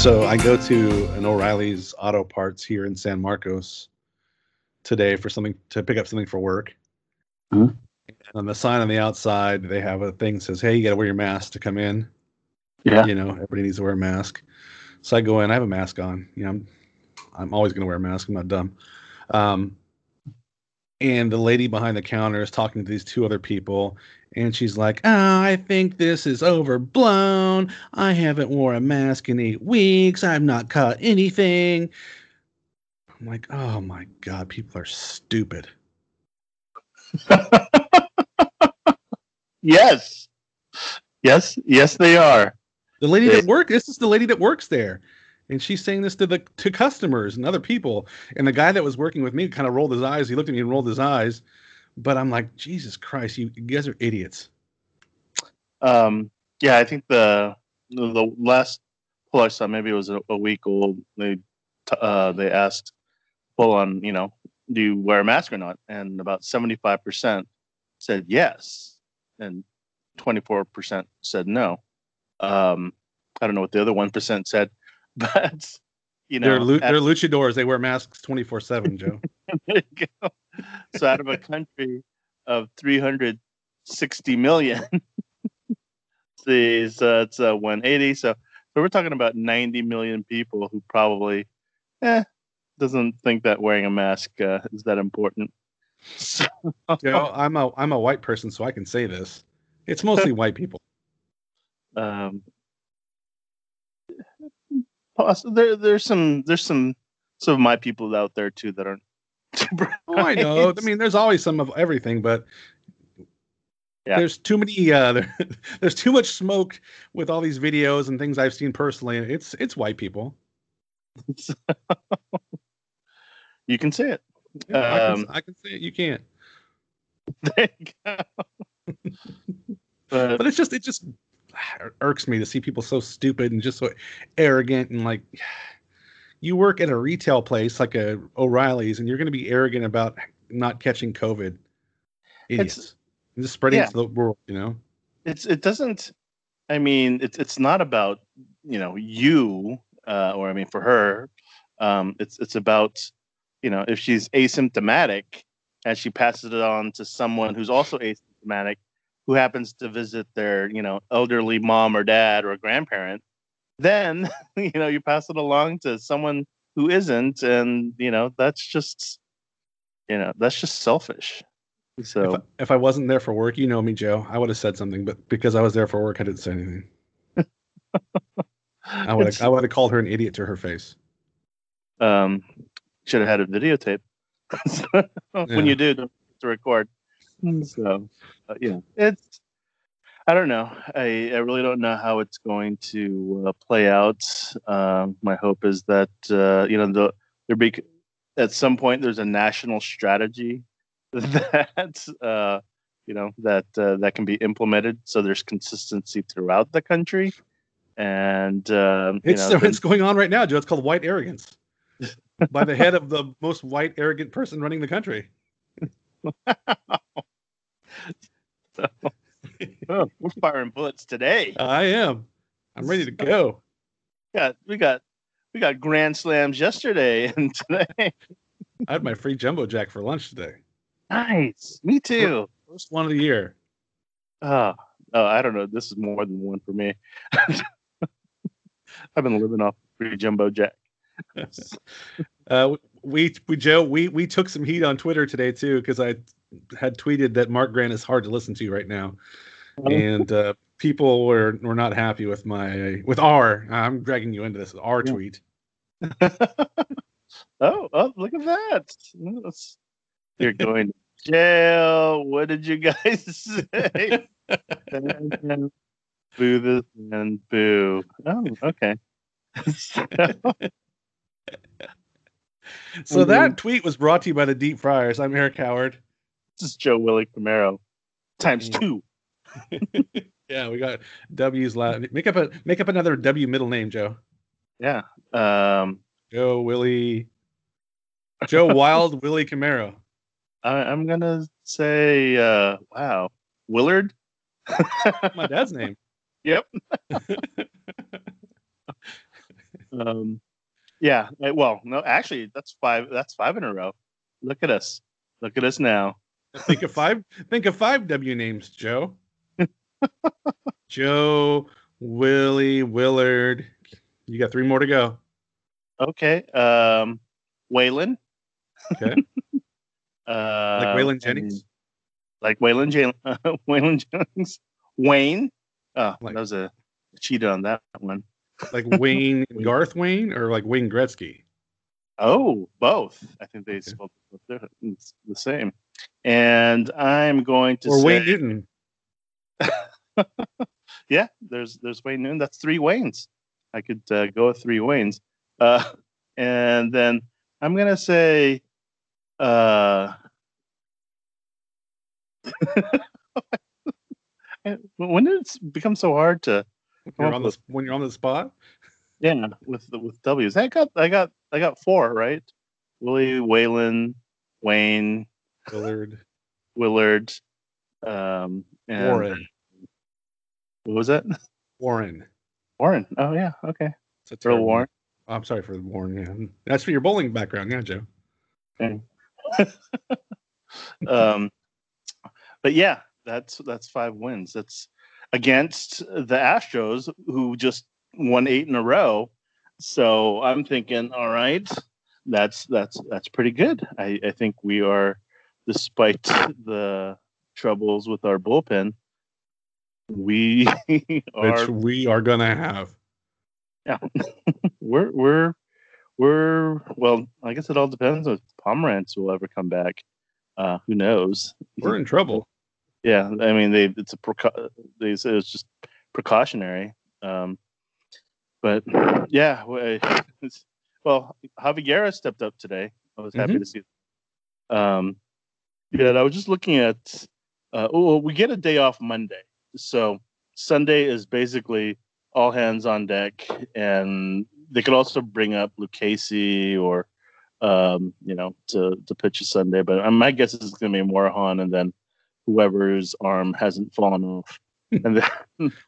So I go to an O'Reilly's Auto Parts here in San Marcos today for something to pick up something for work. Mm-hmm. And on the sign on the outside, they have a thing that says, "Hey, you got to wear your mask to come in." Yeah. You know, everybody needs to wear a mask. So I go in. I have a mask on. You know, I'm always going to wear a mask. I'm not dumb. And the lady behind the counter is talking to these two other people, and she's like, "Oh, I think this is overblown. I haven't worn a mask in 8 weeks. I've not caught anything." I'm like, "Oh my God, people are stupid." Yes, they are. The lady that works. This is the lady that works there. And she's saying this to customers and other people. And the guy that was working with me kind of rolled his eyes. He looked at me and rolled his eyes. But I'm like, Jesus Christ, you guys are idiots. Yeah, I think the last poll I saw, maybe it was a week old. They asked poll on, you know, do you wear a mask or not? And about 75% said yes, and 24% said no. I don't know what the other 1% said. But, you know, they're luchadors. They wear masks 24/7, Joe. There you go. So out of a country of 360 million, it's 180. So we're talking about 90 million people who probably doesn't think that wearing a mask is that important. So, you know, I'm a white person, so I can say this. It's mostly white people. There's some of my people out there too that aren't. Oh, I know. I mean, there's always some of everything, but yeah. There's too many. There's too much smoke with all these videos and things I've seen personally. It's white people. So, you can say it. Yeah, I can say it. You can't. There you go. but it just irks me to see people so stupid and just so arrogant, and like, you work at a retail place like a O'Reilly's and you're going to be arrogant about not catching COVID. Idiots. It's just spreading it to the world, you know. It's not about, you know, you or I mean for her, it's about, you know, if she's asymptomatic and she passes it on to someone who's also asymptomatic, who happens to visit their, you know, elderly mom or dad or grandparent, then, you know, you pass it along to someone who isn't. And, you know, that's just selfish. So if I wasn't there for work, you know me, Joe, I would have said something, but because I was there for work, I didn't say anything. I would have called her an idiot to her face. Should have had a videotape. When you do to record. So, yeah, I don't know. I really don't know how it's going to play out. My hope is that, you know, at some point there's a national strategy that, you know, that can be implemented. So there's consistency throughout the country. And it's going on right now, Joe. It's called white arrogance by the head of the most white, arrogant person running the country. So, we're firing bullets today. I am. I'm ready to go. Yeah, we got grand slams yesterday and today. I had my free jumbo jack for lunch today. Nice. Me too. First one of the year. Oh, I don't know. This is more than one for me. I've been living off free jumbo jack. We took some heat on Twitter today too, because I had tweeted that Mark Grant is hard to listen to right now, and people were not happy with our. I'm dragging you into this. Our tweet. oh, look at that! You're going to jail. What did you guys say? Boo this and boo. Oh, okay. So that tweet was brought to you by the Deep Fryers. I'm Eric Howard. This is Joe Willie Camaro. Times 2. Yeah, we got W's last. Make up another W middle name, Joe. Yeah. Joe Wild Willie Camaro. I'm gonna say wow. Willard? My dad's name. Yep. Yeah. Well, no, actually, that's five. That's five in a row. Look at us. Look at us now. Think of five W names, Joe. Joe, Willie, Willard. You got three more to go. Okay. Waylon. Okay. Like Waylon Jennings. Waylon Jennings. Wayne. Oh, like, that was a cheater on that one. Like Wayne Garth Wayne or like Wayne Gretzky? Oh, both. I think they spelled the same. And I'm going to say Wayne Newton. Yeah, there's Wayne Newton. That's three Waynes. I could go with three Waynes. And then I'm going to say when did it become so hard to when you're on the spot? Yeah, with W's. I got four, right? Willie, Waylon, Wayne, Willard, and Warren. What was that? Warren. Oh yeah, okay. That's Earl Warren. Oh, I'm sorry for the Warren. Yeah, that's for your bowling background, yeah, Joe. Okay. But yeah, that's five wins. That's against the Astros, who just won 8 in a row. So I'm thinking, all right, that's pretty good. I think we are, despite the troubles with our bullpen, we are, which we are gonna have. Yeah, we're well. I guess it all depends on if Pomerantz will ever come back. Who knows? We're in trouble. Yeah, I mean, they said it's just precautionary, but yeah. Well, Javi Guerra stepped up today. I was happy to see that. Yeah, I was just looking at. Well, we get a day off Monday, so Sunday is basically all hands on deck, and they could also bring up Lucchesi or to pitch a Sunday. But my guess is it's going to be Morahan, and then whoever's arm hasn't fallen off. And then,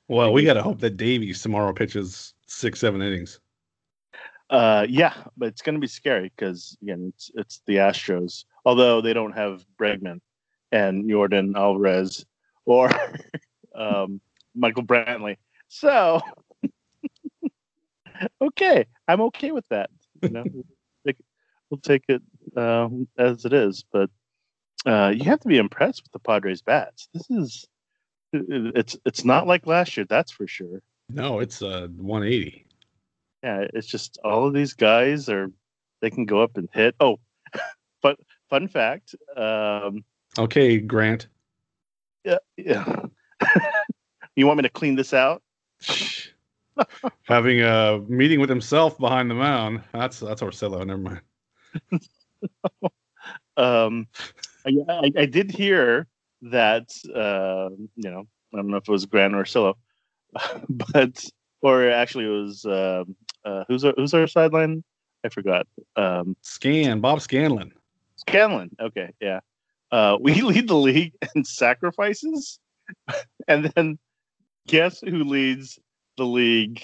well, we got to hope that Davies tomorrow pitches 6-7 innings. Yeah, but it's going to be scary because, again, it's the Astros. Although they don't have Bregman and Yordan Alvarez or Michael Brantley. So, okay, I'm okay with that. You know, we'll take it as it is, but you have to be impressed with the Padres bats. It's not like last year, that's for sure. No, it's 180. Yeah, it's just all of these guys they can go up and hit. Oh, but fun fact. Okay, Grant. Yeah. You want me to clean this out? Having a meeting with himself behind the mound. That's Orsillo. Never mind. I did hear that, I don't know if it was Grant or Orsillo, or actually it was, who's our sideline? I forgot. Bob Scanlon. Okay. Yeah. We lead the league in sacrifices, and then guess who leads the league?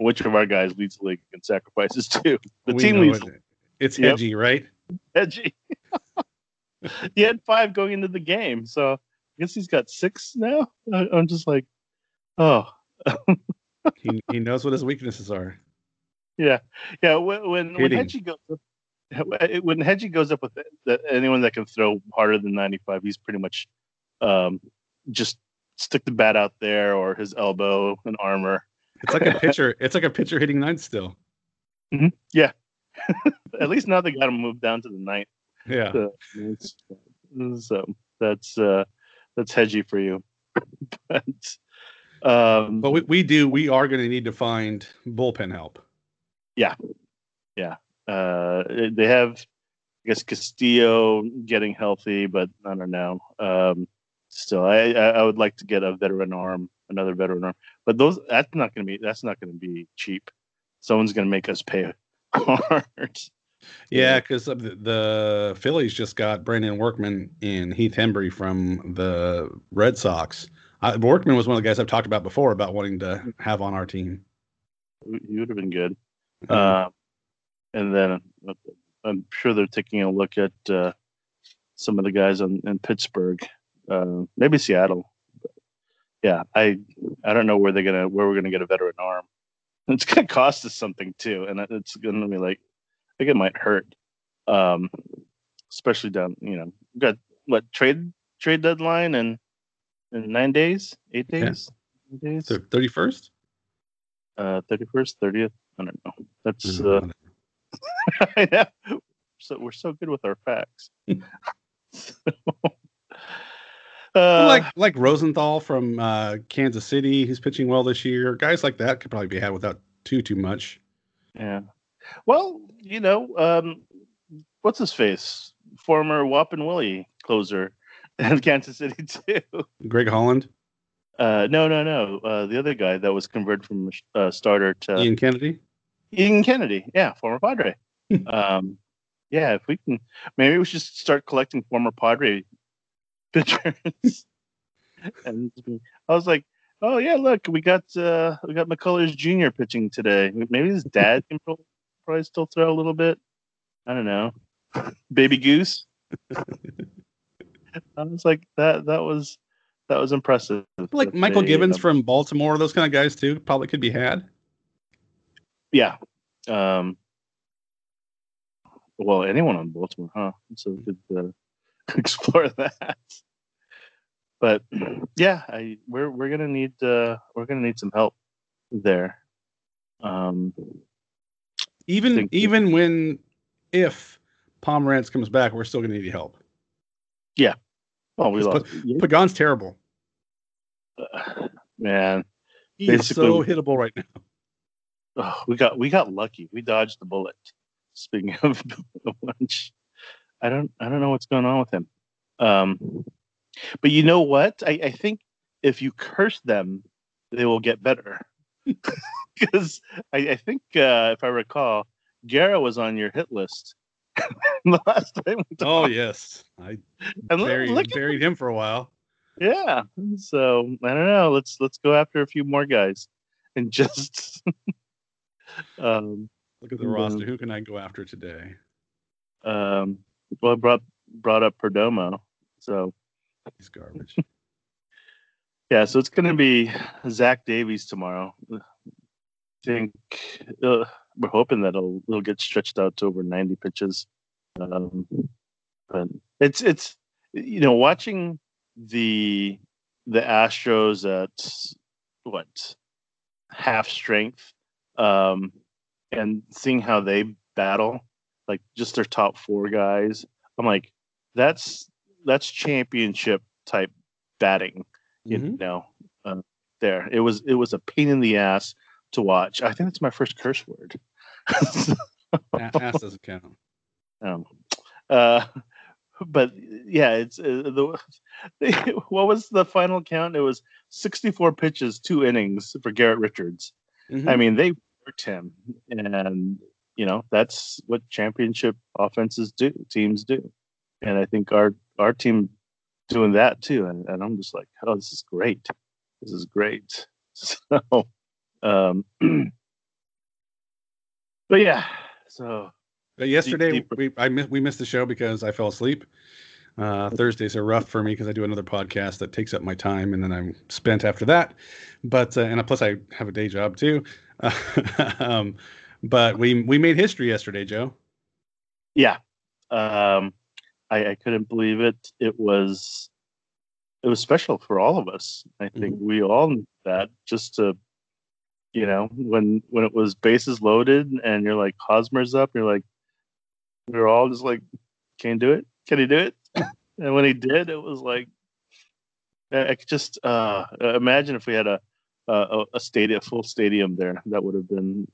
Which of our guys leads the league in sacrifices too? The team leads. It's Hedgy, right? Hedgy. He had 5 going into the game, so I guess he's got 6 now. I'm just like, oh. he knows what his weaknesses are. Yeah, yeah. When Hedgy goes up with anyone that can throw harder than 95, he's pretty much just stick the bat out there or his elbow and armor. It's like a pitcher. It's like a pitcher hitting 9 still. Mm-hmm. Yeah. At least now they got him moved down to the 9th. Yeah. So that's Hedgy for you. But we are going to need to find bullpen help. Yeah. Yeah. They have, I guess, Castillo getting healthy, but I don't know. Still, I would like to get another veteran arm, but that's not going to be cheap. Someone's going to make us pay hard. Yeah, because the Phillies just got Brandon Workman and Heath Hembree from the Red Sox. Workman was one of the guys I've talked about before about wanting to have on our team. He would have been good. And then I'm sure they're taking a look at some of the guys in Pittsburgh, maybe Seattle. But yeah, I don't know where we're gonna get a veteran arm. It's gonna cost us something too, and it's gonna be like I think it might hurt, especially down. You know, we've got what trade deadline in 9 days, 8 days, yeah. 8 days. So 31st. 31st, 30th. I don't know. That's I know. So we're so good with our facts. So, like Rosenthal from Kansas City, who's pitching well this year. Guys like that could probably be had without too much. Yeah. Well, you know, what's his face? Former Whoppin' Willie closer in Kansas City too. Greg Holland. No. The other guy that was converted from starter to Ian Kennedy. Ian Kennedy, yeah, former Padre. Yeah, if we can, maybe we should start collecting former Padre pitchers. And I was like, oh yeah, look, we got McCullers Jr. pitching today. Maybe his dad can probably still throw a little bit. I don't know, Baby Goose. I was like, that was impressive. Like Michael Gibbons from Baltimore, those kind of guys too, probably could be had. Yeah. Well, anyone on Baltimore, huh? So we could explore that. But yeah, we're gonna need some help there. If Pomerantz comes back, we're still gonna need help. Yeah. Well, we lost. Pagan's terrible. Man, he's so hittable right now. Oh, we got lucky. We dodged the bullet. Speaking of the lunch, I don't know what's going on with him. But you know what? I think if you curse them, they will get better. Because I think if I recall, Guerra was on your hit list the last time. Oh yes, I buried him for a while. Yeah. So I don't know. Let's go after a few more guys and just. Look at the roster. Who can I go after today? Well, I brought up Perdomo, so he's garbage. Yeah, so it's going to be Zach Davies tomorrow. I think we're hoping that it'll get stretched out to over 90 pitches. But it's you know, watching the Astros at what half strength. And seeing how they battle, like just their top four guys, I'm like, that's championship type batting, you know. There, it was a pain in the ass to watch. I think that's my first curse word. Ass doesn't count. But yeah, it's what was the final count? It was 64 pitches, 2 innings for Garrett Richards. I mean, they. Him, and you know that's what championship offenses do, teams do, and I think our team doing that too. And I'm just like, oh, this is great. So, but yeah, so but yesterday we missed the show because I fell asleep. Thursdays are rough for me because I do another podcast that takes up my time, and then I'm spent after that. But and plus I have a day job too. But we made history yesterday, Joe. Yeah, I couldn't believe it. It was special for all of us. I think we all knew that. Just to, you know, when it was bases loaded and you're like Hosmer's up, you're like we were all just like, can't do it. Can he do it? And when he did, it was like I could just imagine if we had a stadium, full stadium there, that would have been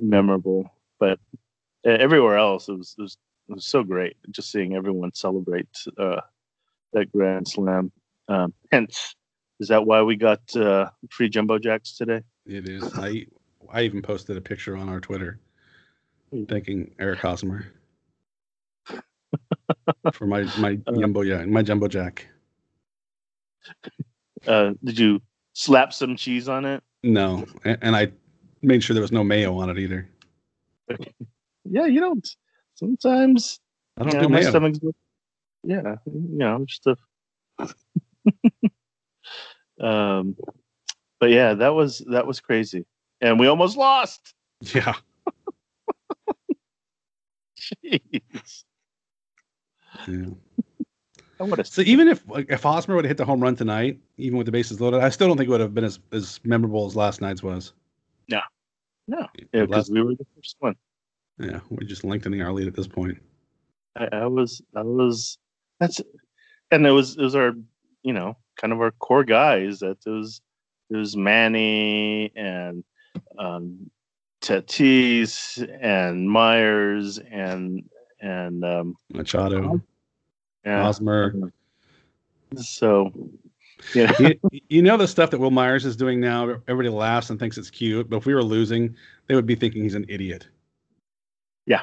memorable. But everywhere else, it was so great just seeing everyone celebrate that grand slam. Hence, is that why we got free Jumbo Jacks today? It is. I even posted a picture on our Twitter, thanking Eric Hosmer. For my jumbo jack. Did you slap some cheese on it? No, and I made sure there was no mayo on it either. Yeah, you don't. Sometimes I don't do mayo. My stomach's. Yeah, you know, I'm just a. But yeah, that was crazy, and we almost lost. Yeah. Jeez. Yeah. So even if Hosmer would have hit the home run tonight, even with the bases loaded, I still don't think it would have been as memorable as last night's was. No, because we were the first one. Yeah, we're just lengthening our lead at this point. It was our, you know, kind of our core guys. That it was Manny and Tatis and Myers and Machado. Hosmer. So, yeah. you know the stuff that Will Myers is doing now, everybody laughs and thinks it's cute, but if we were losing, they would be thinking he's an idiot. Yeah.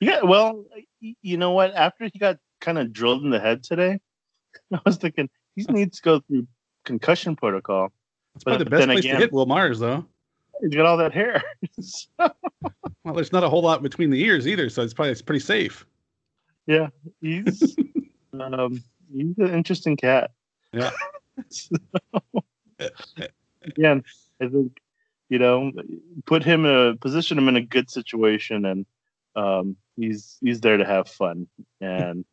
Yeah, well, you know what? After he got kind of drilled in the head today, I was thinking, he needs to go through concussion protocol. That's probably the best place to hit Will Myers, though. He's got all that hair. So. Well, there's not a whole lot between the ears either, so it's pretty safe. Yeah, he's an interesting cat. Yeah. So, again, I think, you know, position him in a good situation, and he's there to have fun, and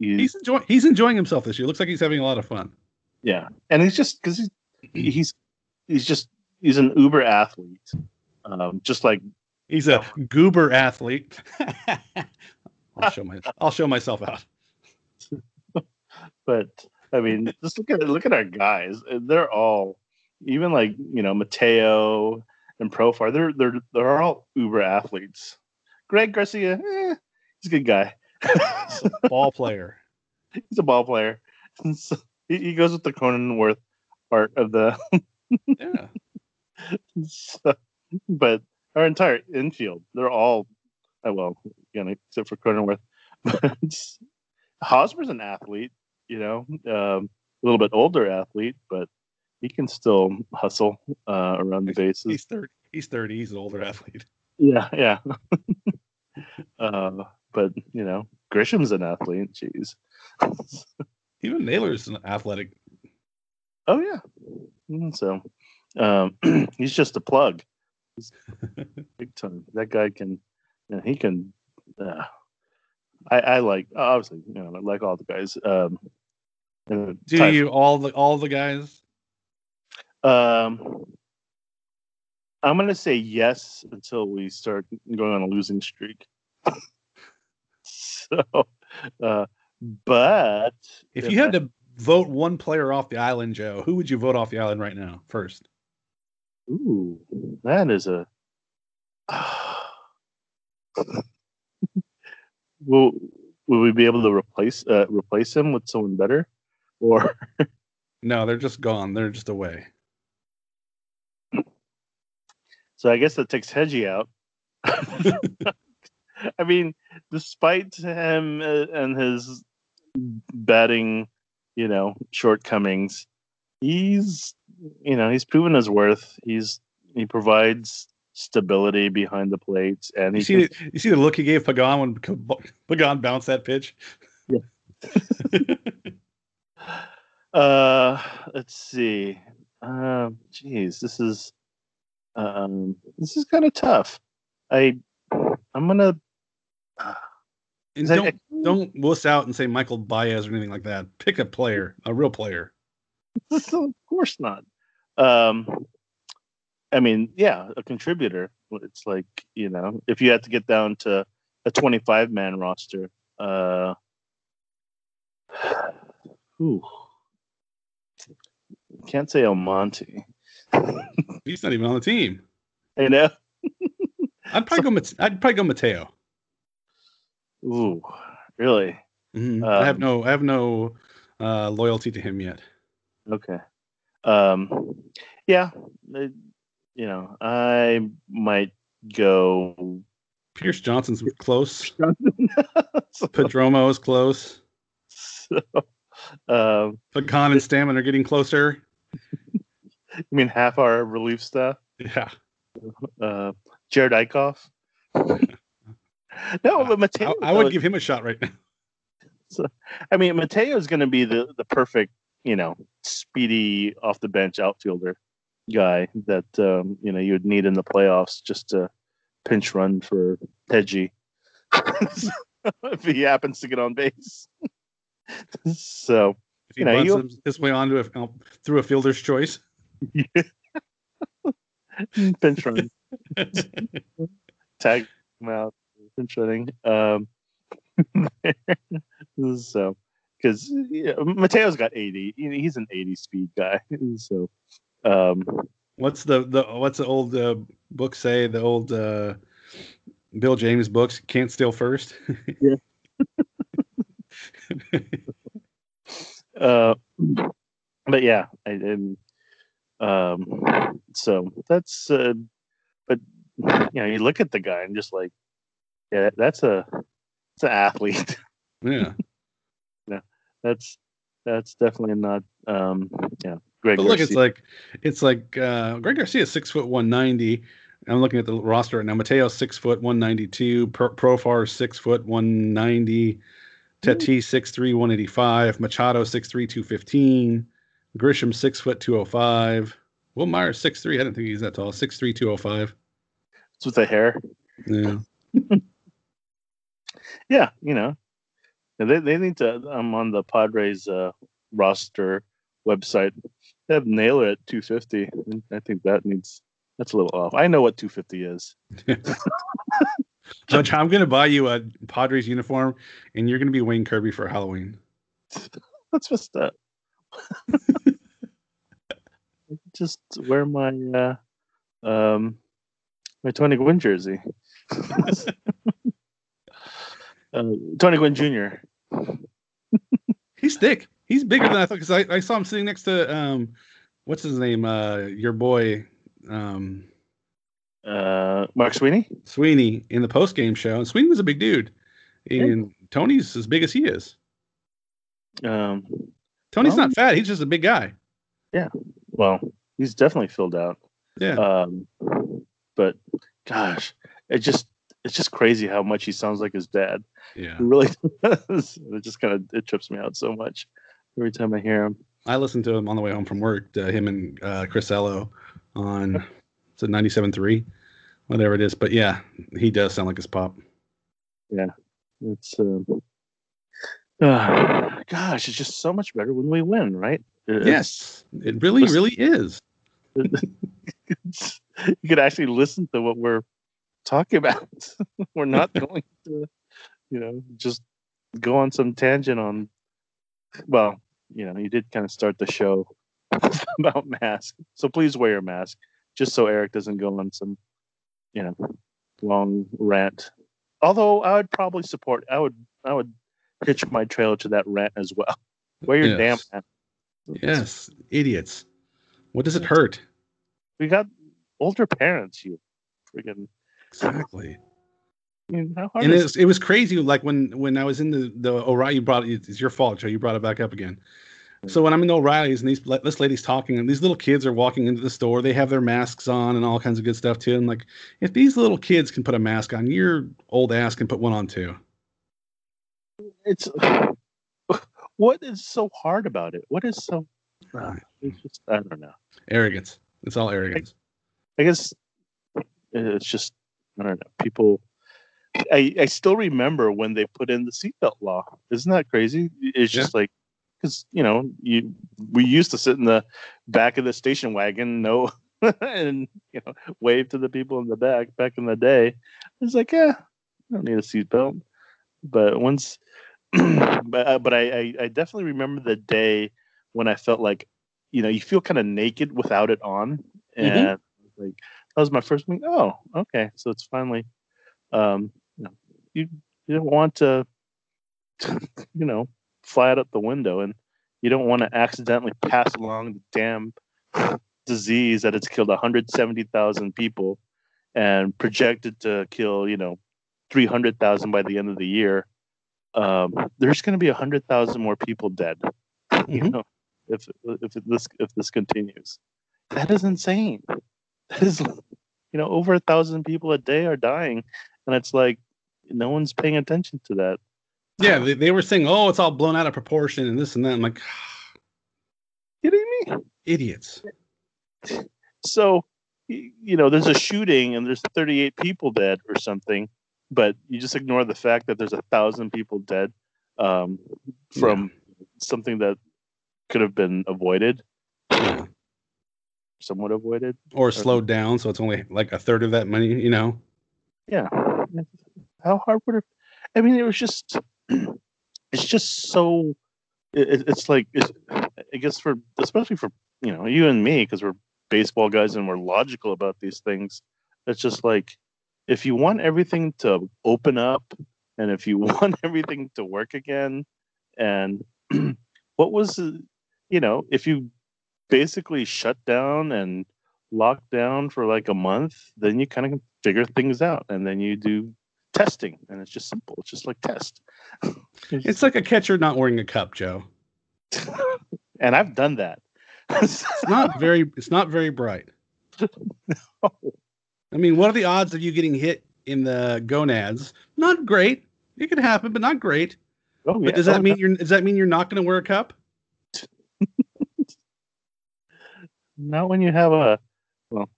he's enjoying himself this year. Looks like he's having a lot of fun. Yeah, and he's just because he's an uber athlete, just like he's a goober athlete. I'll show myself out. But I mean, just look at our guys. They're all, even like, you know, Mateo and Profar. They're all uber athletes. Greg Garcia, he's a good guy. He's a ball player. And so he goes with the Cronenworth part of the. Yeah. So, but our entire infield, they're all. Well, you know, except for Cronenworth. But Hosmer's an athlete, you know, a little bit older athlete, but he can still hustle around the bases. He's 30. He's an older athlete. Yeah. But, you know, Grisham's an athlete. Jeez. Even Naylor's an athletic. Oh, yeah. So he's just a plug. He's big time. That guy can. And he can. I like, obviously, you know, I like all the guys. All the guys? I'm gonna say yes until we start going on a losing streak. So, but if you had to vote one player off the island, Joe, who would you vote off the island right now first? Ooh, that is a. Will we be able to replace him with someone better, or no? They're just gone. They're just away. So I guess that takes Hedgy out. I mean, despite him and his batting, you know, shortcomings, he's proven his worth. He provides stability behind the plates, and you see the look he gave Pagan when Pagan bounced that pitch. Yeah. Let's see. Geez, this is kind of tough. I'm gonna don't wuss out and say Michael Baez or anything like that. Pick a player, a real player. Of course not. I mean, yeah, a contributor. It's like, you know, if you had to get down to a 25-man roster, can't say Almonte. He's not even on the team. I know. I'd probably go Mateo. Ooh, really? Mm-hmm. I have no loyalty to him yet. Okay. Yeah. You know, I might go. Pierce Johnson's close. So, Perdomo is close. So, Pagan and Stammen are getting closer. You mean half our relief staff? Yeah. Jared Eichhoff? No, but Mateo. I would give him a shot right now. So, I mean, Mateo's going to be the perfect, you know, speedy off the bench outfielder guy that, you know, you would need in the playoffs just to pinch run for Hedgy if he happens to get on base. So, if he runs his way onto through a fielder's choice. Yeah. Pinch run. Tag him out. Pinch running. So, because Mateo's got 80. He's an 80 speed guy. So, what's the old book say? The old Bill James books, can't steal first. Yeah. But yeah, so that's but you know, you look at the guy and just like, yeah, that's an athlete. Yeah. No, that's definitely not yeah. Greg Garcia. Look, it's like Greg Garcia is 6 foot 190. I'm looking at the roster right now. Mateo 6 foot 192. Profar 6 foot 190. Tatis 6'3", 185. Machado 6'3", 215. Grisham 6 foot 205. Will Myers 6'3". I didn't think he's that tall. 6'3", 205. It's with the hair. Yeah. Yeah, you know, they need to. I'm on the Padres roster website. They have Naylor at 250. I think that's a little off. I know what 250 is. Judge, I'm going to buy you a Padres uniform, and you're going to be Wayne Kirby for Halloween. What's with that? Just wear my my Tony Gwynn jersey. Tony Gwynn Jr. He's thick. He's bigger than I thought, because I saw him sitting next to what's his name? Your boy, Mark Sweeney. Sweeney in the post game show, and Sweeney was a big dude, and yeah. Tony's as big as he is. Tony's not fat. He's just a big guy. Yeah. Well, he's definitely filled out. Yeah. But gosh, it's just crazy how much he sounds like his dad. Yeah. He really does. It just kind of, it trips me out so much every time I hear him. I listen to him on the way home from work, him and Chris Ello on, it's a 97.3, whatever it is. But yeah, he does sound like his pop. Yeah. It's, gosh, it's just so much better when we win, right? Yes. It really, really is. You could actually listen to what we're talking about. We're not going to, you know, just go on some tangent on, well, you know, you did kind of start the show about masks, so please wear your mask just so Eric doesn't go on some, you know, long rant. Although I would probably support, I would pitch my trailer to that rant as well. Wear your damn mask. Yes, idiots. What does it hurt? We got older parents, you friggin'. Exactly. I mean, and it was crazy. Like when I was in the O'Reilly, it's your fault, Joe. You brought it back up again. Mm-hmm. So when I'm in O'Reilly's and this lady's talking, and these little kids are walking into the store, they have their masks on and all kinds of good stuff too. And like, if these little kids can put a mask on, your old ass can put one on too. It's what is so hard about it? What is so? It's just, I don't know. Arrogance. It's all arrogance. I guess it's just. I don't know. People, I still remember when they put in the seatbelt law. Isn't that crazy? It's just like, because, you know, we used to sit in the back of the station wagon, and, you know, wave to the people in the back in the day. It's like, yeah, I don't need a seatbelt. But once, but I definitely remember the day when I felt like, you know, you feel kind of naked without it on. And like, that was my first week. Oh, okay. So it's finally, you don't want to, you know, fly it up the window, and you don't want to accidentally pass along the damn disease that it's killed 170,000 people and projected to kill, you know, 300,000 by the end of the year. There's going to be 100,000 more people dead, you know, if this continues. That is insane. That is, over 1,000 people a day are dying. And it's like, no one's paying attention to that. Yeah, they were saying, oh, it's all blown out of proportion and this and that. I'm like, kidding me? Idiots. So, there's a shooting and there's 38 people dead or something, but you just ignore the fact that there's 1,000 people dead from something that could have been avoided, somewhat avoided. Or slowed down, so it's only like a third of that money, Yeah. How hard would it... I mean, it was just... It's just so... It's like... I guess for... Especially for, you and me, because we're baseball guys and we're logical about these things. It's just like, if you want everything to open up and if you want everything to work again, and what was... if you basically shut down and locked down for like a month, then you kind of figure things out. And then you do... testing, and it's just simple. It's just like test. It's like a catcher not wearing a cup, Joe. And I've done that. It's not very bright. No. I mean, what are the odds of you getting hit in the gonads? Not great. It could happen, but not great. Oh, yeah. But does that mean you're not going to wear a cup? Not when you have a. Well,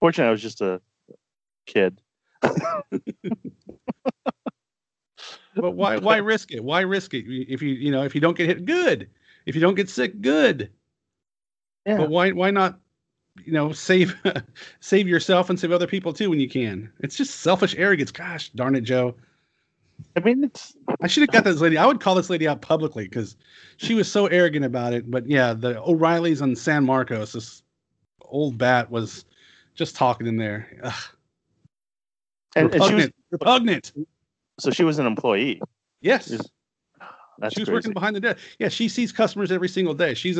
fortunately, I was just a kid. But why risk it? Why risk it? If you don't get hit, good. If you don't get sick, good. Yeah. But why not? Save yourself and save other people too when you can. It's just selfish arrogance. Gosh darn it, Joe. I mean, I should have got this lady. I would call this lady out publicly because she was so arrogant about it. But yeah, the O'Reilly's on San Marcos, this old bat was just talking in there. Ugh. And she was repugnant. So she was an employee. Yes, she was working behind the desk. Yeah, she sees customers every single day. She's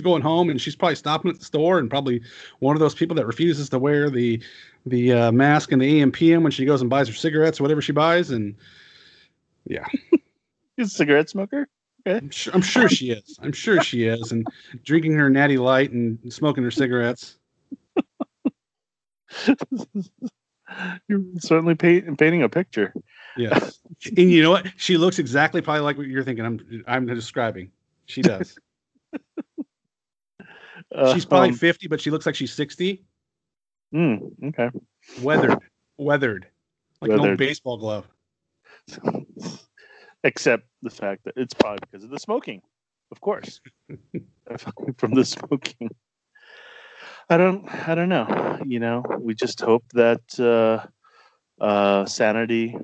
going home and she's probably stopping at the store and probably one of those people that refuses to wear the mask and the AMPM when she goes and buys her cigarettes or whatever she buys. And yeah, she's a cigarette smoker. Okay, I'm sure she is. I'm sure she is, and drinking her Natty Light and smoking her cigarettes. You're certainly painting a picture. Yes. And you know what? She looks exactly probably like what you're thinking I'm describing. She does. She's probably 50, but she looks like she's 60. Okay. Weathered. Like an old baseball glove. Except the fact that it's probably because of the smoking. Of course. From the smoking. I don't know. We just hope that sanity,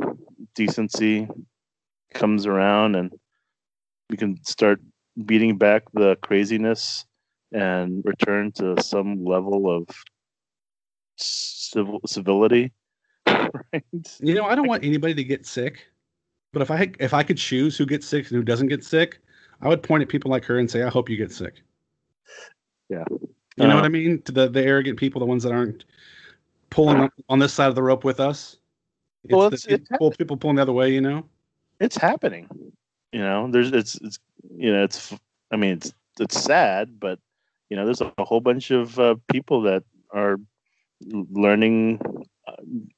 decency comes around and we can start beating back the craziness and return to some level of civility. Right? I don't want anybody to get sick, but if I could choose who gets sick and who doesn't get sick, I would point at people like her and say, I hope you get sick. Yeah. You know what I mean? To the arrogant people, the ones that aren't pulling on this side of the rope with us. It's people pulling the other way. It's happening. It's sad, but there's a whole bunch of people that are learning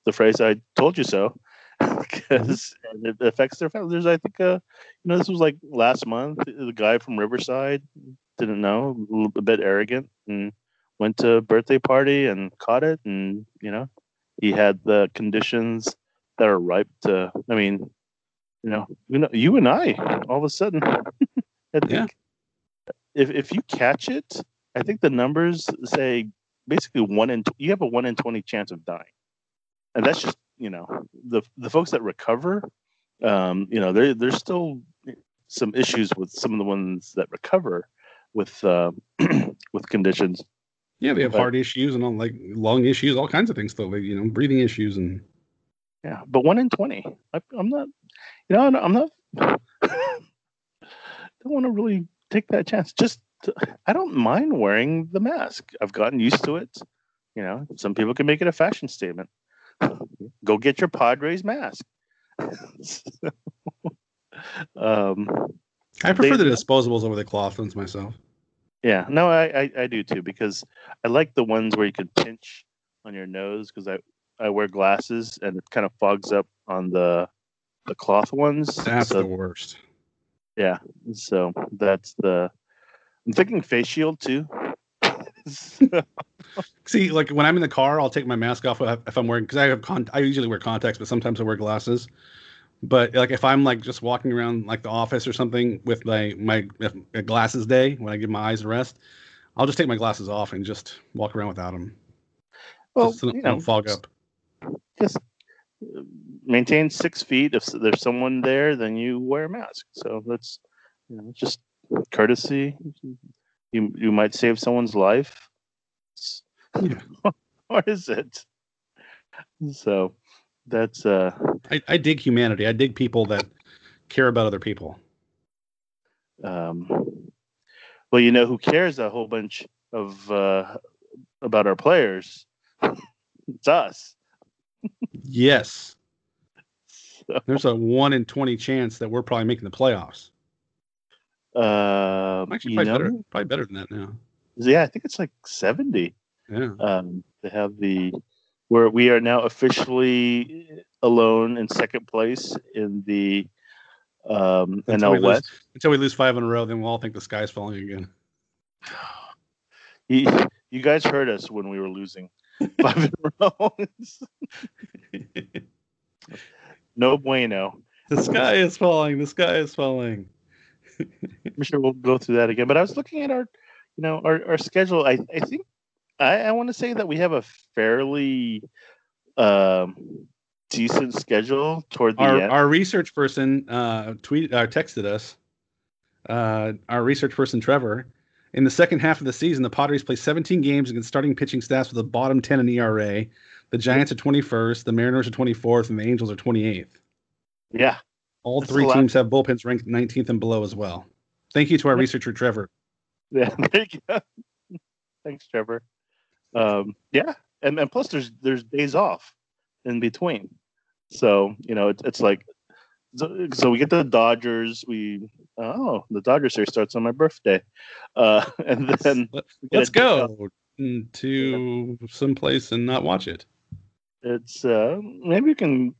the phrase "I told you so" because it affects their family. There's, I think, this was like last month. The guy from Riverside. Didn't know, a little bit arrogant, and went to a birthday party and caught it. And, he had the conditions that are ripe to, you and I, all of a sudden, I think if you catch it, I think the numbers say basically you have a 1 in 20 chance of dying. And that's just, the folks that recover, there's still some issues with some of the ones that recover. With conditions, yeah, they have heart issues and all, like lung issues, all kinds of things. Though, like breathing issues and but 1 in 20, I'm not, don't want to really take that chance. I don't mind wearing the mask. I've gotten used to it. Some people can make it a fashion statement. Go get your Padres mask. So, I prefer the disposables over the cloth ones myself. Yeah, no, I do too, because I like the ones where you could pinch on your nose, because I wear glasses and it kind of fogs up on the cloth ones. That's the worst. Yeah, so that's the... I'm thinking face shield too. So. See, like when I'm in the car, I'll take my mask off if I'm wearing, because I usually wear contacts, but sometimes I wear glasses. But like if I'm like just walking around like the office or something with my glasses day, when I give my eyes a rest, I'll just take my glasses off and just walk around without them. Well, just so you don't fog up. Just maintain 6 feet. If there's someone there, then you wear a mask. So that's just courtesy. You might save someone's life. Yeah. Or is it? So. That's I dig humanity. I dig people that care about other people. Well, you know who cares a whole bunch of about our players? It's us. Yes. So. There's a 1 in 20 chance that we're probably making the playoffs. Actually, probably better than that now. Yeah, I think it's like 70. Yeah. They have the. Where we are now officially alone in second place in the NL West. Until we lose 5 in a row, then we'll all think the sky's falling again. You guys heard us when we were losing 5 in a row. No bueno. The sky is falling. The sky is falling. I'm sure we'll go through that again. But I was looking at our schedule. I think. I want to say that we have a fairly decent schedule toward the end. Our research person texted us. Our research person, Trevor, in the second half of the season, the Padres play 17 games against starting pitching staffs with a bottom 10 in ERA. The Giants are 21st, the Mariners are 24th, and the Angels are 28th. Yeah, all three teams have bullpens ranked 19th and below as well. Thank you to our researcher, Trevor. Yeah, there you go. Thanks, Trevor. Yeah, and plus there's days off in between, so it's like so we get to the Dodgers. The Dodgers series starts on my birthday, and then let's go to some place and not watch it. It's maybe we can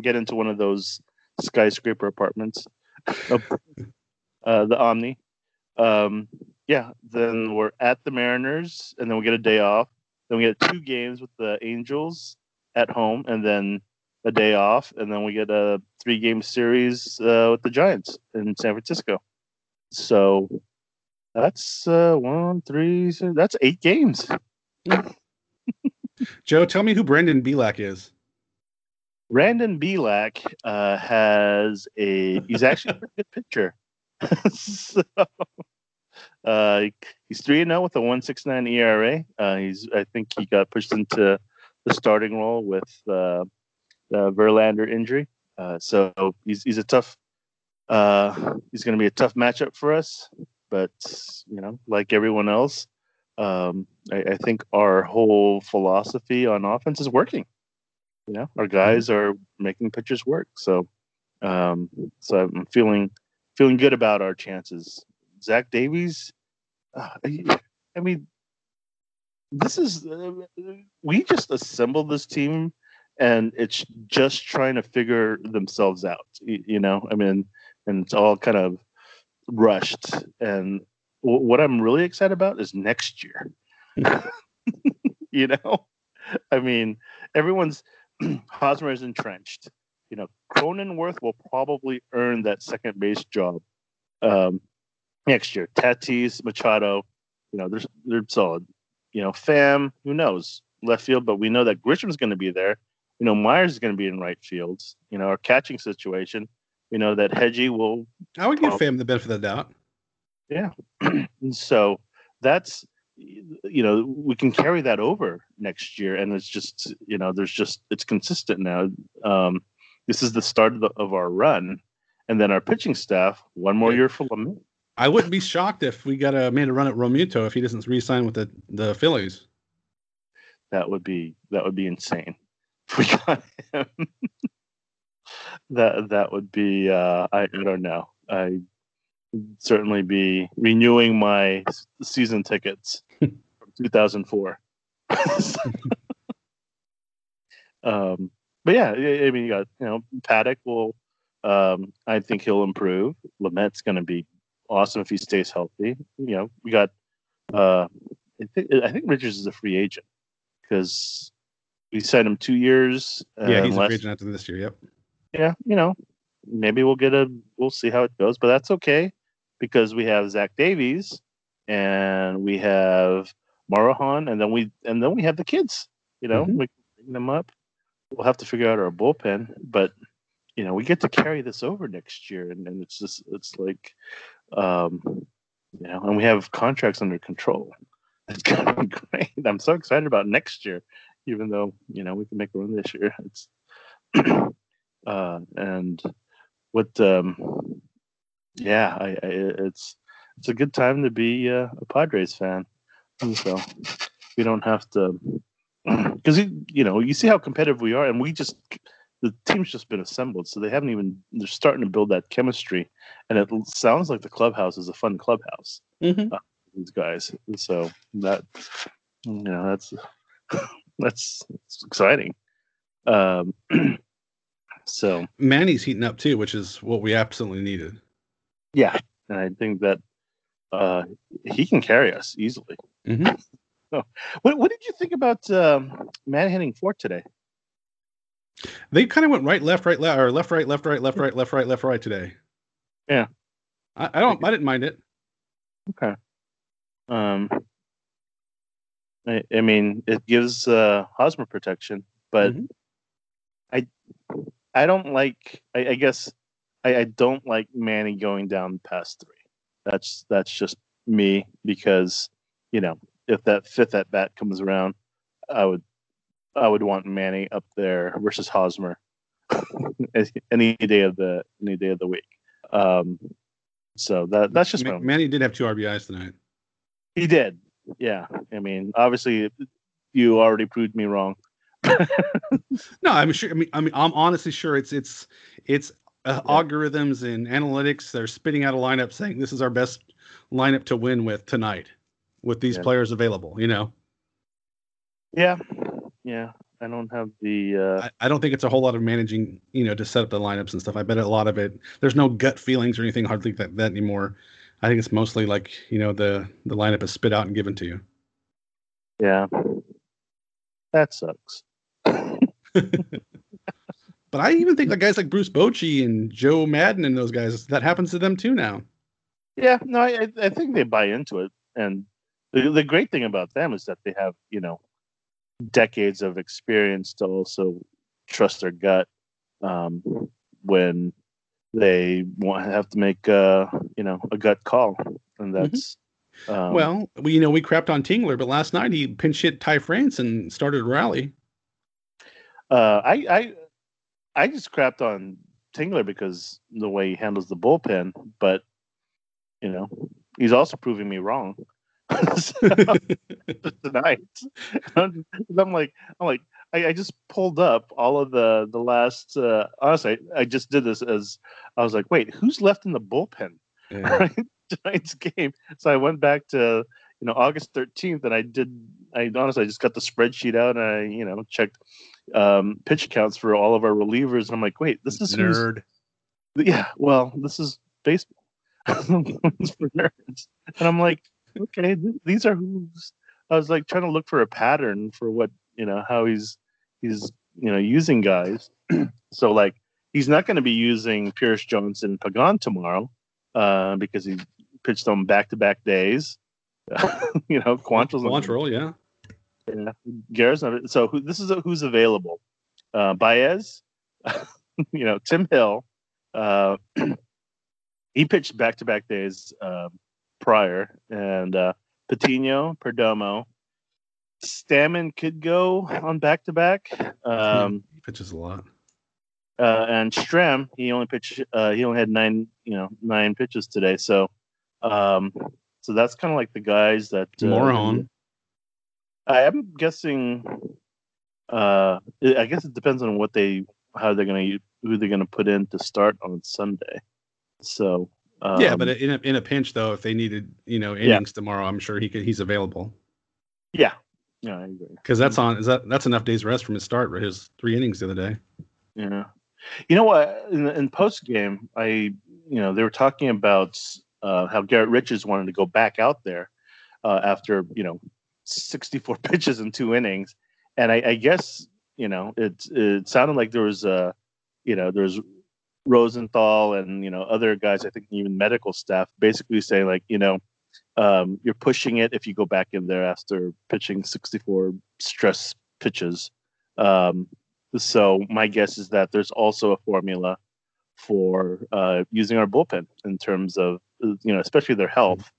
get into one of those skyscraper apartments, the Omni. Yeah, then we're at the Mariners, and then we get a day off. Then we get 2 games with the Angels at home, and then a day off. And then we get a 3-game series with the Giants in San Francisco. So that's 1, 3, 6, that's 8 games. Joe, tell me who Brandon Bielak is. Brandon Bielak he's actually a pretty good pitcher. So... he's 3-0 with a 1.69 ERA. I think he got pushed into the starting role with the Verlander injury. So he's a tough. He's going to be a tough matchup for us. But like everyone else, I think our whole philosophy on offense is working. Our guys are making pitchers work. So, so I'm feeling good about our chances. Zach Davies, I mean, this is we just assembled this team, and it's just trying to figure themselves out. I mean, and it's all kind of rushed. And what I'm really excited about is next year. I mean, everyone's Hosmer is entrenched. Cronenworth will probably earn that second base job. Next year, Tatis, Machado, they're solid. Pham, who knows? Left field, but we know that Grisham's going to be there. Myers is going to be in right field. Our catching situation. We know that Hedgy will. I would give Pham the benefit of the doubt. Yeah. And so that's, we can carry that over next year. And it's just, it's consistent now. This is the start of our run. And then our pitching staff, one more year for Lamont. I wouldn't be shocked if we made a run at Romuto if he doesn't re-sign with the Phillies. That would be insane. If we got him, that would be I don't know. I certainly be renewing my season tickets from 2004. But yeah, I mean, you got, you know, Paddock will, I think he'll improve. Lamette's going to be awesome if he stays healthy. You know, we got, I think Richards is a free agent because we signed him 2 years. Yeah, he's a free agent after this year. Yep. Yeah, you know, maybe we'll see how it goes, but that's okay because we have Zach Davies and we have Marahan, and then we have the kids. You know, mm-hmm. We can bring them up. We'll have to figure out our bullpen, but you know, we get to carry this over next year, and it's just you know, and we have contracts under control. It's gonna be great. I'm so excited about next year, even though, you know, we can make a run this year. It's and what yeah, I it's a good time to be a Padres fan. And so we don't have to, because you know, you see how competitive we are, and the team's just been assembled, so they're starting to build that chemistry, and it sounds like the clubhouse is a fun clubhouse. Mm-hmm. These guys, and so that, you know, that's exciting. So Manny's heating up too, which is what we absolutely needed. Yeah, and I think that he can carry us easily. Mm-hmm. So, what did you think about Manny hitting fourth today? They kind of went right, left, right today. Yeah, I didn't mind it. Okay. I mean, it gives Hosmer protection, but mm-hmm. I don't like Manny going down past 3. That's just me, because, you know, if that fifth at bat comes around, I would want Manny up there versus Hosmer any day of the week. So that's just Manny did have 2 RBIs tonight. He did. Yeah. I mean, obviously you already proved me wrong. No, I'm sure. I mean, I'm honestly sure it's algorithms and analytics. They're spitting out a lineup saying this is our best lineup to win with tonight with these players available, you know? Yeah. Yeah. I don't have the, I don't think it's a whole lot of managing, you know, to set up the lineups and stuff. I bet a lot of it, there's no gut feelings or anything hardly that anymore. I think it's mostly like, you know, the lineup is spit out and given to you. Yeah. That sucks. But I even think like guys like Bruce Bochy and Joe Madden and those guys, that happens to them too now. Yeah, no, I think they buy into it. And the great thing about them is that they have, you know, decades of experience to also trust their gut when they won't have to make you know, a gut call, and that's mm-hmm. Well, you know, we crapped on Tingler, but last night he pinch hit Ty France and started a rally. I just crapped on Tingler because the way he handles the bullpen, but you know, he's also proving me wrong tonight. I'm like. I just pulled up all of the last. Honestly, I just did this as I was like, "Wait, who's left in the bullpen tonight's game?" So I went back to, you know, August 13th, and I just got the spreadsheet out, and I, you know, checked pitch counts for all of our relievers, and I'm like, "Wait, this is nerd." Yeah, well, this is baseball. It's for nerds, and I'm like, okay, these are who's. I was like trying to look for a pattern for what, you know, how he's you know, using guys. So like, he's not going to be using Pierce, Jones, and Pagan tomorrow because he pitched them back-to-back days. You know, Quantrill, yeah. Yeah, Garrett's not. So this is who's available: Baez, you know, Tim Hill. He pitched back-to-back days prior, and Patino, Perdomo. Stammen could go on back-to-back. He pitches a lot. And Strem, he only had 9, you know, 9 pitches today. So, so that's kind of like the guys that Moron. I'm guessing. I guess it depends on what they, how they're going to, who they're going to put in to start on Sunday. So, Yeah, but in a pinch, though, if they needed, innings tomorrow, I'm sure he's available. Yeah. Yeah, I agree. Because that's enough days rest from his start, right? His 3 innings the other day. Yeah. You know what? In post game, they were talking about how Garrett Richards wanted to go back out there after 64 pitches in 2 innings, and I guess it sounded like there was there's Rosenthal and other guys, I think even medical staff, basically saying like you're pushing it if you go back in there after pitching 64 stress pitches. So my guess is that there's also a formula for using our bullpen in terms of, especially their health.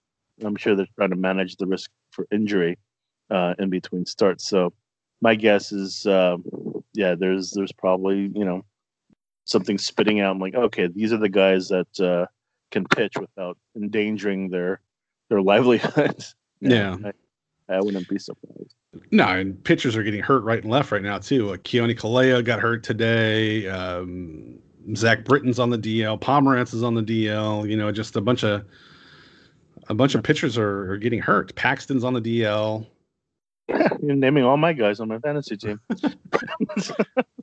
I'm sure they're trying to manage the risk for injury in between starts. So my guess is, there's probably, something spitting out. I'm like, okay, these are the guys that can pitch without endangering their livelihood. Yeah. I wouldn't be surprised. No, and pitchers are getting hurt right and left right now, too. Keone Kalea got hurt today. Zach Britton's on the DL. Pomerantz is on the DL. Just a bunch of pitchers are getting hurt. Paxton's on the DL. You're naming all my guys on my fantasy team.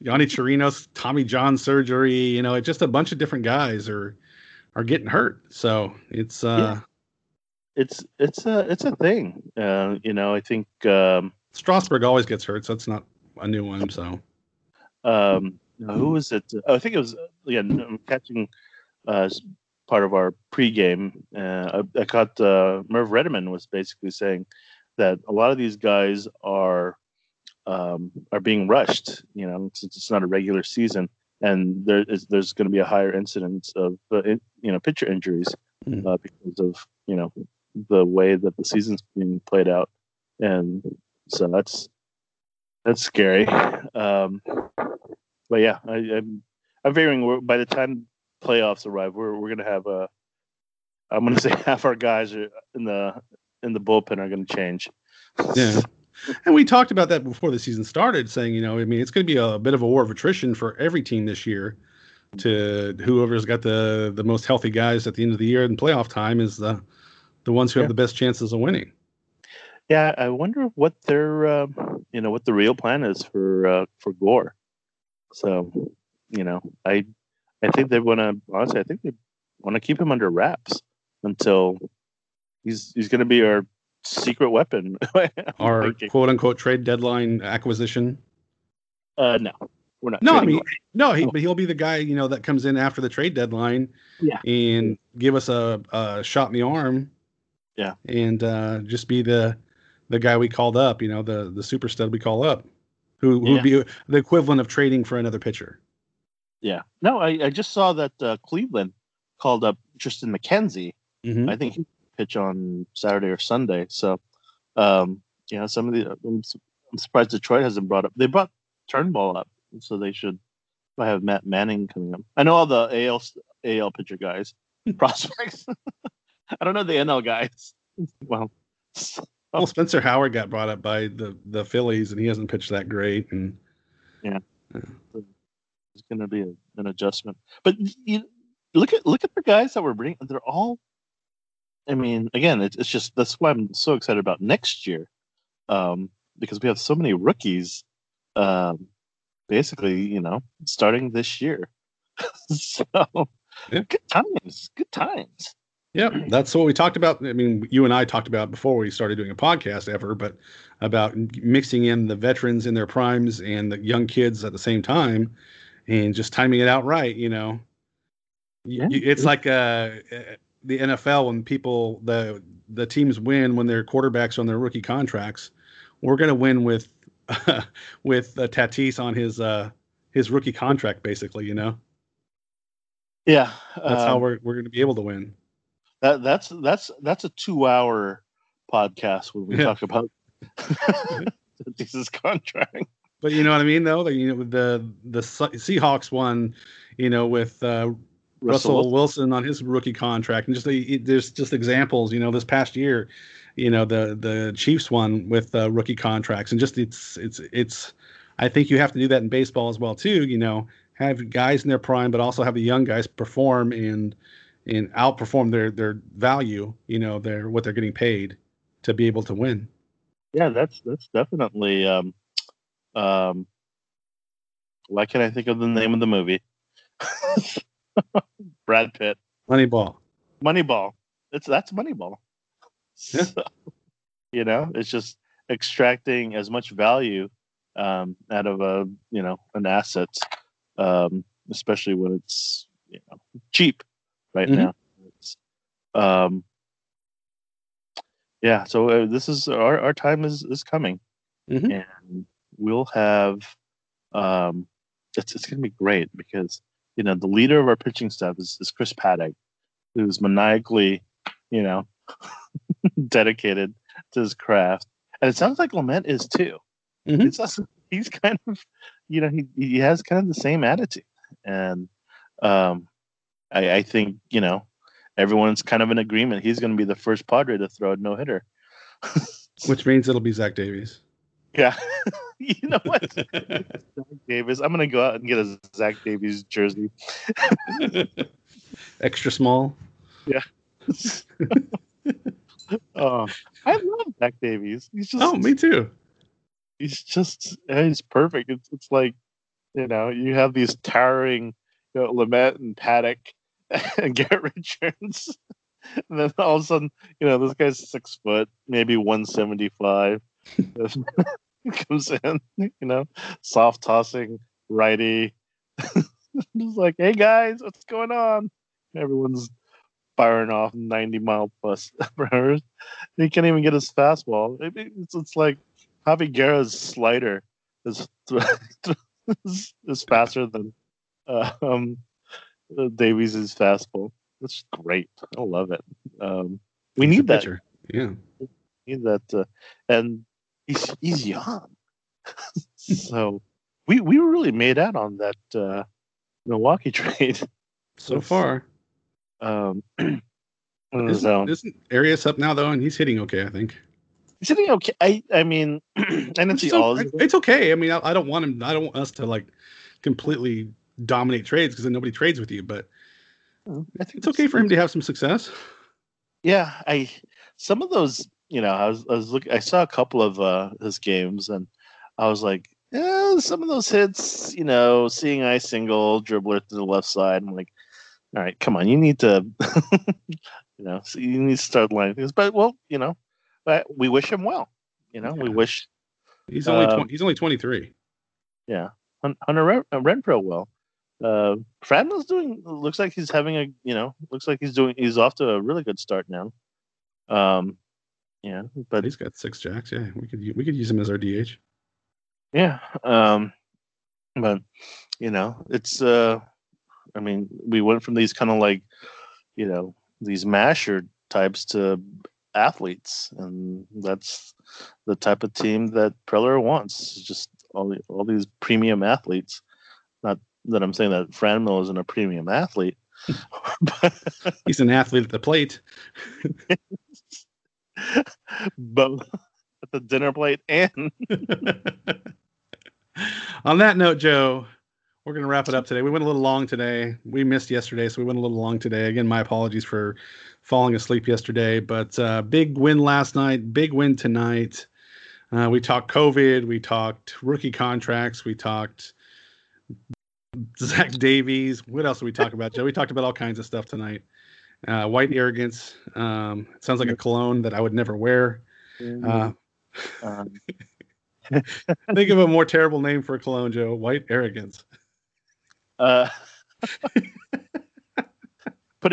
Yanni Chirinos, Tommy John surgery. Just a bunch of different guys are getting hurt. So it's it's a thing. I think Strasburg always gets hurt, so it's not a new one. So who was it? I think it was I'm catching part of our pregame. I caught Merv Redeman was basically saying that a lot of these guys are being rushed. Since it's not a regular season, and there's going to be a higher incidence of pitcher injuries because of the way that the season's being played out, and so that's scary. But yeah, I'm figuring by the time playoffs arrive, we're gonna have I'm gonna say half our guys are in the bullpen are gonna change. Yeah, and we talked about that before the season started, saying it's gonna be a bit of a war of attrition for every team this year. To whoever's got the most healthy guys at the end of the year in playoff time is the ones who have the best chances of winning. Yeah, I wonder what their what the real plan is for Gore. So, I think they want to keep him under wraps until he's going to be our secret weapon. Our quote unquote trade deadline acquisition. No. No, I mean, but he'll be the guy, that comes in after the trade deadline and give us a shot in the arm. Yeah. And just be the guy we called up, the super stud we call up, who would be the equivalent of trading for another pitcher. Yeah. No, I just saw that Cleveland called up Tristan McKenzie. Mm-hmm. I think he pitch on Saturday or Sunday. So, some of the I'm surprised Detroit hasn't brought up. They brought Turnbull up. So they should have Matt Manning coming up. I know all the AL pitcher guys, prospects. I don't know the NL guys. Well, Spencer Howard got brought up by the Phillies, and he hasn't pitched that great. And yeah. It's going to be an adjustment. But you look at the guys that we're bringing. They're all. I mean, again, it's just that's why I'm so excited about next year, because we have so many rookies. Basically, starting this year. So, Good times. Yeah, that's what we talked about. I mean, you and I talked about before we started doing a podcast ever, but about mixing in the veterans in their primes and the young kids at the same time and just timing it out right, It's like the NFL when people, the teams win when their quarterbacks on their rookie contracts. We're going to win with Tatis on his rookie contract, basically, Yeah, that's how we're going to be able to win. That's a 2-hour podcast when we talk about Tatis's contract. But you know what I mean, though. The Seahawks won, with Russell Wilson on his rookie contract, and just there's just examples. This past year. The Chiefs won with rookie contracts, and just it's. I think you have to do that in baseball as well too. Have guys in their prime, but also have the young guys perform and and outperform their value, you know, their what they're getting paid to be able to win. Yeah, that's definitely why can't I think of the name of the movie? Brad Pitt. Moneyball. That's Moneyball. Yeah. So, you know, it's just extracting as much value out of an asset, especially when it's cheap right now. It's, So this is our time is coming, and we'll have it's going to be great because the leader of our pitching staff is Chris Paddock, who's maniacally dedicated to his craft, and it sounds like Lament is too. It's also, he's kind of, he has kind of the same attitude, and I think everyone's kind of in agreement. He's going to be the first Padre to throw a no hitter, which means it'll be Zach Davies. Yeah, you know what, Zach Davies. I'm going to go out and get a Zach Davies jersey, extra small. Yeah. Oh, I love Zach Davies. He's just me too. He's perfect. It's like, you have these towering, Lamet and Paddock and Garrett Richards, and then all of a sudden, this guy's 6 foot, maybe 175, comes in, soft tossing righty, just like, hey guys, what's going on? Everyone's firing off 90-mile-plus hours. He can't even get his fastball. It's like Javi Guerra's slider is faster than Davies' fastball. That's great. I love it. We need that. Pitcher. Yeah, we need that. And he's young, so we really made out on that Milwaukee trade so far. Isn't Arias up now though, and he's hitting okay? I think. Is it okay? I mean, I didn't see all. It's okay. I mean, I don't want him. I don't want us to completely dominate trades because then nobody trades with you. But I think it's okay for him to have some success. Yeah, some of those. I was looking. I saw a couple of his games, and I was like, yeah, some of those hits. Seeing eye single, dribbler to the left side. I'm like, all right, come on, you need to, so you need to start lining things. But well, but we wish him well, Yeah. We wish he's only he's only 23. Yeah, Hunter Renfroe well. Frandel's looks like he's having a he's off to a really good start now. Yeah, but he's got 6 jacks. Yeah, we could use him as our DH. Yeah, but it's I mean we went from these kind of these masher types to athletes, and that's the type of team that Preller wants. It's just all these premium athletes. Not that I'm saying that Franmil isn't a premium athlete. He's an athlete at the plate. Both at the dinner plate and on that note, Joe, we're going to wrap it up today. We went a little long today. We missed yesterday, so we went a little long today. Again, my apologies for falling asleep yesterday, but big win last night, big win tonight. We talked COVID. We talked rookie contracts. We talked Zach Davies. What else did we talk about, Joe? We talked about all kinds of stuff tonight. White arrogance. It sounds like a cologne that I would never wear. Think of a more terrible name for a cologne, Joe. White arrogance. Putting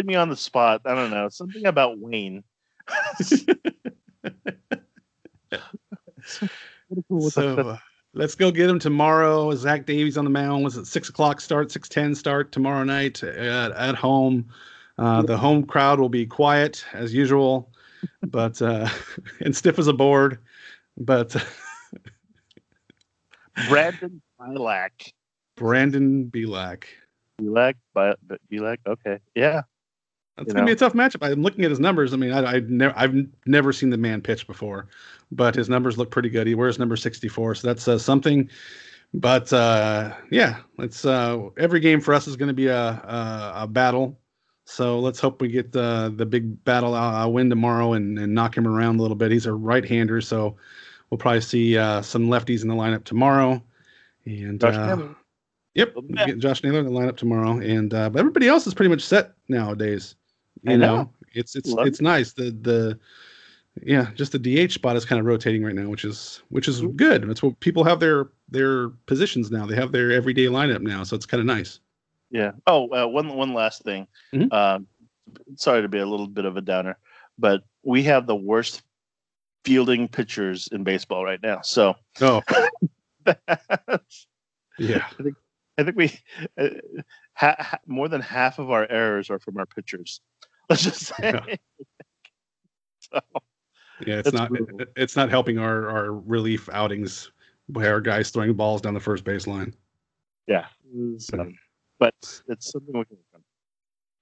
me on the spot. I don't know. Something about Wayne. So let's go get him tomorrow. Zach Davies on the mound. Was it 6 o'clock start? 6:10 start tomorrow night at home. The home crowd will be quiet as usual, but and stiff as a board. But Brandon Bielak. Okay. Yeah. It's going to be a tough matchup. I'm looking at his numbers. I mean, I've never seen the man pitch before, but his numbers look pretty good. He wears number 64, so that's something. But, yeah, it's every game for us is going to be a battle. So let's hope we get the big battle win tomorrow and knock him around a little bit. He's a right-hander, so we'll probably see some lefties in the lineup tomorrow. And yep, we'll get Josh Naylor in the lineup tomorrow. And but everybody else is pretty much set nowadays. You know, it's nice. Just the DH spot is kind of rotating right now, which is good. That's what people have their positions now. They have their everyday lineup now, so it's kind of nice. Yeah. Oh, one last thing. Mm-hmm. Sorry to be a little bit of a downer, but we have the worst fielding pitchers in baseball right now. So. Oh. Yeah. I think we more than half of our errors are from our pitchers. Let's just say. Yeah. So, yeah, it's not brutal. It's not helping our relief outings by our guys throwing balls down the first baseline. Yeah. So. But it's something we can work on.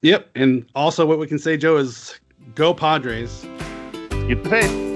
Yep. And also what we can say, Joe, is go Padres. Get paid.